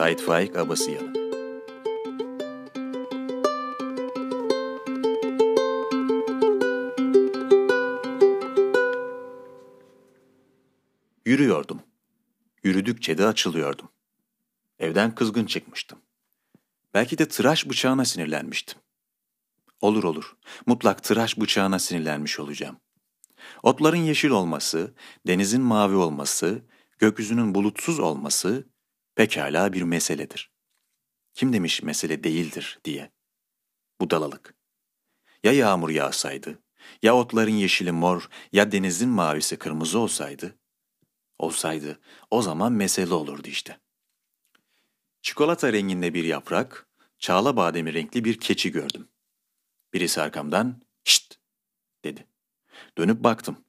Said Faik Abasıyalı. Yürüyordum. Yürüdükçe de açılıyordum. Evden kızgın çıkmıştım. Belki de tıraş bıçağına sinirlenmiştim. Olur, mutlak tıraş bıçağına sinirlenmiş olacağım. Otların yeşil olması, denizin mavi olması, gökyüzünün bulutsuz olması pekala bir meseledir. Kim demiş mesele değildir diye? Budalalık. Ya yağmur yağsaydı, ya otların yeşili mor, ya denizin mavisi kırmızı olsaydı o zaman mesele olurdu işte. Çikolata renginde bir yaprak, çağla bademi renkli bir keçi gördüm. Birisi arkamdan "Şşt!" dedi. Dönüp baktım.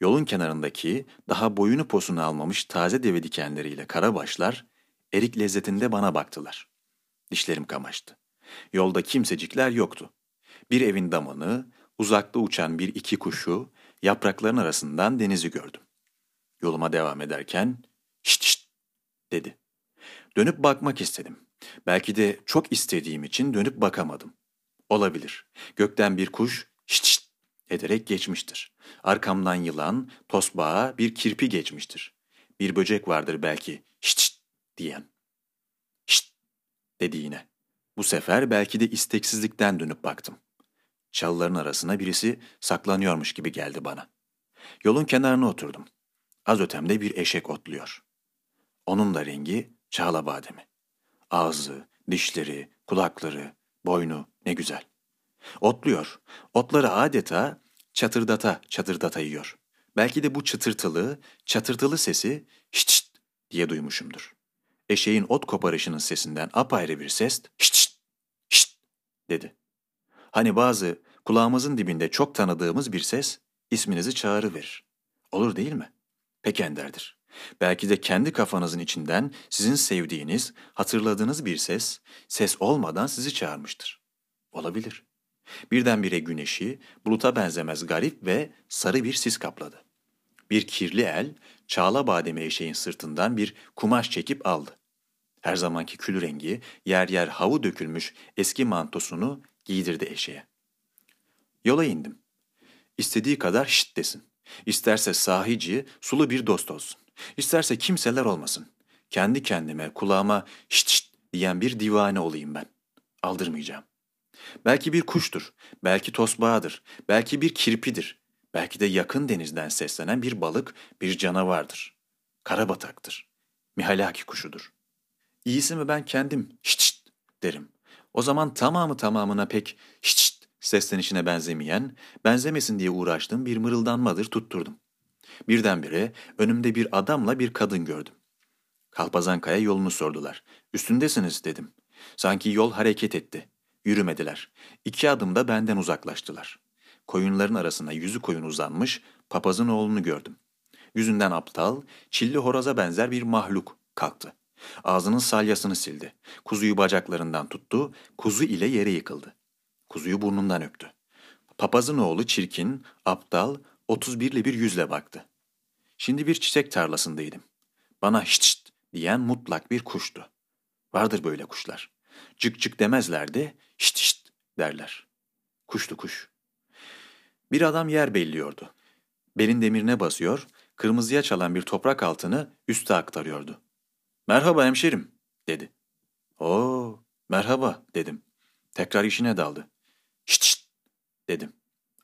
Yolun kenarındaki daha boyunu posunu almamış taze deve dikenleriyle karabaşlar erik lezzetinde bana baktılar. Dişlerim kamaştı. Yolda kimsecikler yoktu. Bir evin damını, uzakta uçan bir iki kuşu, yaprakların arasından denizi gördüm. Yoluma devam ederken "Şşt şşt!" dedi. Dönüp bakmak istedim. Belki de çok istediğim için dönüp bakamadım. Olabilir. Gökten bir kuş "şşt şşt!" ederek geçmiştir. Arkamdan yılan, tosbağa, bir kirpi geçmiştir. Bir böcek vardır belki "şşt şşt!" diyen. "Şşt!" dedi yine. Bu sefer belki de isteksizlikten dönüp baktım. Çalıların arasına birisi saklanıyormuş gibi geldi bana. Yolun kenarına oturdum. Az ötemde bir eşek otluyor. Onun da rengi çağla bademi. Ağzı, dişleri, kulakları, boynu ne güzel. Otluyor. Otları adeta çatırdata çatırdata yiyor. Belki de bu çıtırtılı, çatırtılı sesi "şşt şşt" diye duymuşumdur. Eşeğin ot koparışının sesinden apayrı bir ses "şşt şşt, şşt" dedi. Hani bazı kulağımızın dibinde çok tanıdığımız bir ses isminizi çağırıverir. Olur değil mi? Pek enderdir. Belki de kendi kafanızın içinden sizin sevdiğiniz, hatırladığınız bir ses olmadan sizi çağırmıştır. Olabilir. Birdenbire güneşi buluta benzemez garip ve sarı bir sis kapladı. Bir kirli el, çağla bademi eşeğin sırtından bir kumaş çekip aldı. Her zamanki kül rengi, yer yer havu dökülmüş eski mantosunu giydirdi eşeğe. Yola indim. İstediği kadar "şşt" desin. İsterse sahici, sulu bir dost olsun. İsterse kimseler olmasın. Kendi kendime, kulağıma "şşt şşt" diyen bir divane olayım ben. Aldırmayacağım. Belki bir kuştur, belki tosbağadır, belki bir kirpidir, belki de yakın denizden seslenen bir balık, bir canavardır. Karabataktır, mihalaki kuşudur. İyisi mi ben kendim "şşt şşt" derim. O zaman tamamı tamamına pek "şşt şşt" seslenişine benzemeyen, benzemesin diye uğraştığım bir mırıldanmadır tutturdum. Birdenbire önümde bir adamla bir kadın gördüm. Kalpazankaya yolunu sordular. "Üstündesiniz" dedim. Sanki yol hareket etti. Yürümediler. 2 adımda benden uzaklaştılar. Koyunların arasına 100 koyun uzanmış papazın oğlunu gördüm. Yüzünden aptal, çilli horaza benzer bir mahluk kalktı. Ağzının salyasını sildi. Kuzuyu bacaklarından tuttu, kuzu ile yere yıkıldı. Kuzuyu burnundan öptü. Papazın oğlu çirkin, aptal, 31'li bir yüzle baktı. Şimdi bir çiçek tarlasındaydım. Bana "şşt şşt" diyen mutlak bir kuştu. Vardır böyle kuşlar. Cık cık demezler de "şşt şşt" derler. Kuştu kuş. Bir adam yer belliyordu. Belin demirine basıyor, kırmızıya çalan bir toprak altını üste aktarıyordu. "Merhaba hemşerim" dedi. "Oo, merhaba" dedim. Tekrar işine daldı. "Şşt şşt" dedim.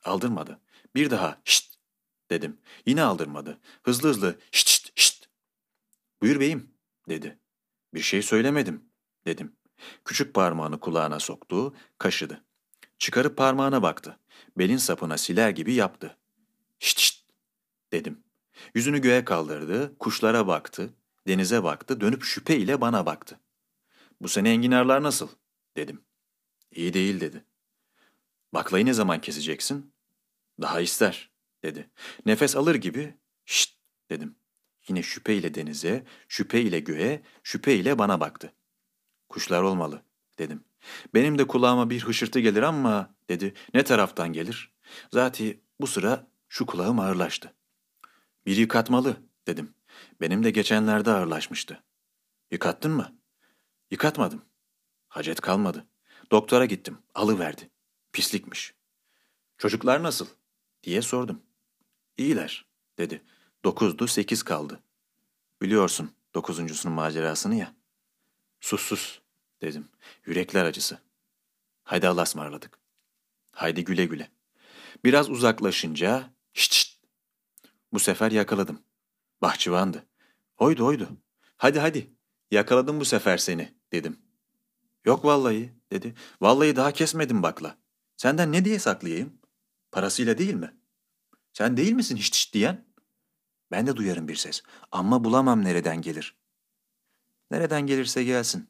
Aldırmadı. Bir daha "şşt" dedim. Yine aldırmadı. Hızlı hızlı "şşt şşt şşt." "Buyur beyim" dedi. "Bir şey söylemedim" dedim. Küçük parmağını kulağına soktu, kaşıdı. Çıkarıp parmağına baktı. Belin sapına siler gibi yaptı. "Şşt şşt" dedim. Yüzünü göğe kaldırdı, kuşlara baktı, denize baktı, dönüp şüphe ile bana baktı. "Bu sene enginarlar nasıl?" dedim. "İyi değil" dedi. "Baklayı ne zaman keseceksin?" "Daha ister" dedi. Nefes alır gibi "şşt" dedim. Yine şüpheyle denize, şüpheyle göğe, şüpheyle bana baktı. "Kuşlar olmalı" dedim. "Benim de kulağıma bir hışırtı gelir ama" dedi. "Ne taraftan gelir?" Zaten bu sıra şu kulağım ağırlaştı. "Biri yıkatmalı" dedim. "Benim de geçenlerde ağırlaşmıştı." "Yıkattın mı?" Yıkatmadım. Hacet kalmadı. Doktora gittim. Alıverdi. Pislikmiş. Çocuklar nasıl? Diye sordum. İyiler, dedi. 9'du 8 kaldı. Biliyorsun 9.'sunun macerasını ya. Sus sus, dedim. Yürekler acısı. Haydi Allah'a ısmarladık. Haydi güle güle. Biraz uzaklaşınca şşt şşt. Bu sefer yakaladım. Bahçıvandı. Oydu oydu. Hadi hadi. Yakaladım bu sefer seni, dedim. Yok vallahi, dedi. Vallahi daha kesmedim bakla. Senden ne diye saklayayım? Parasıyla değil mi? Sen değil misin hiç şşt diyen? Ben de duyarım bir ses. Ama bulamam nereden gelir. Nereden gelirse gelsin.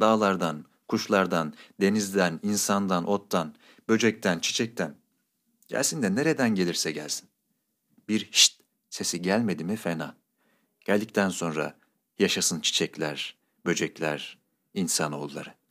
Dağlardan, kuşlardan, denizden, insandan, ottan, böcekten, çiçekten. Gelsin de nereden gelirse gelsin. Bir şşt sesi gelmedi mi fena. Geldikten sonra yaşasın çiçekler, böcekler, insanoğulları.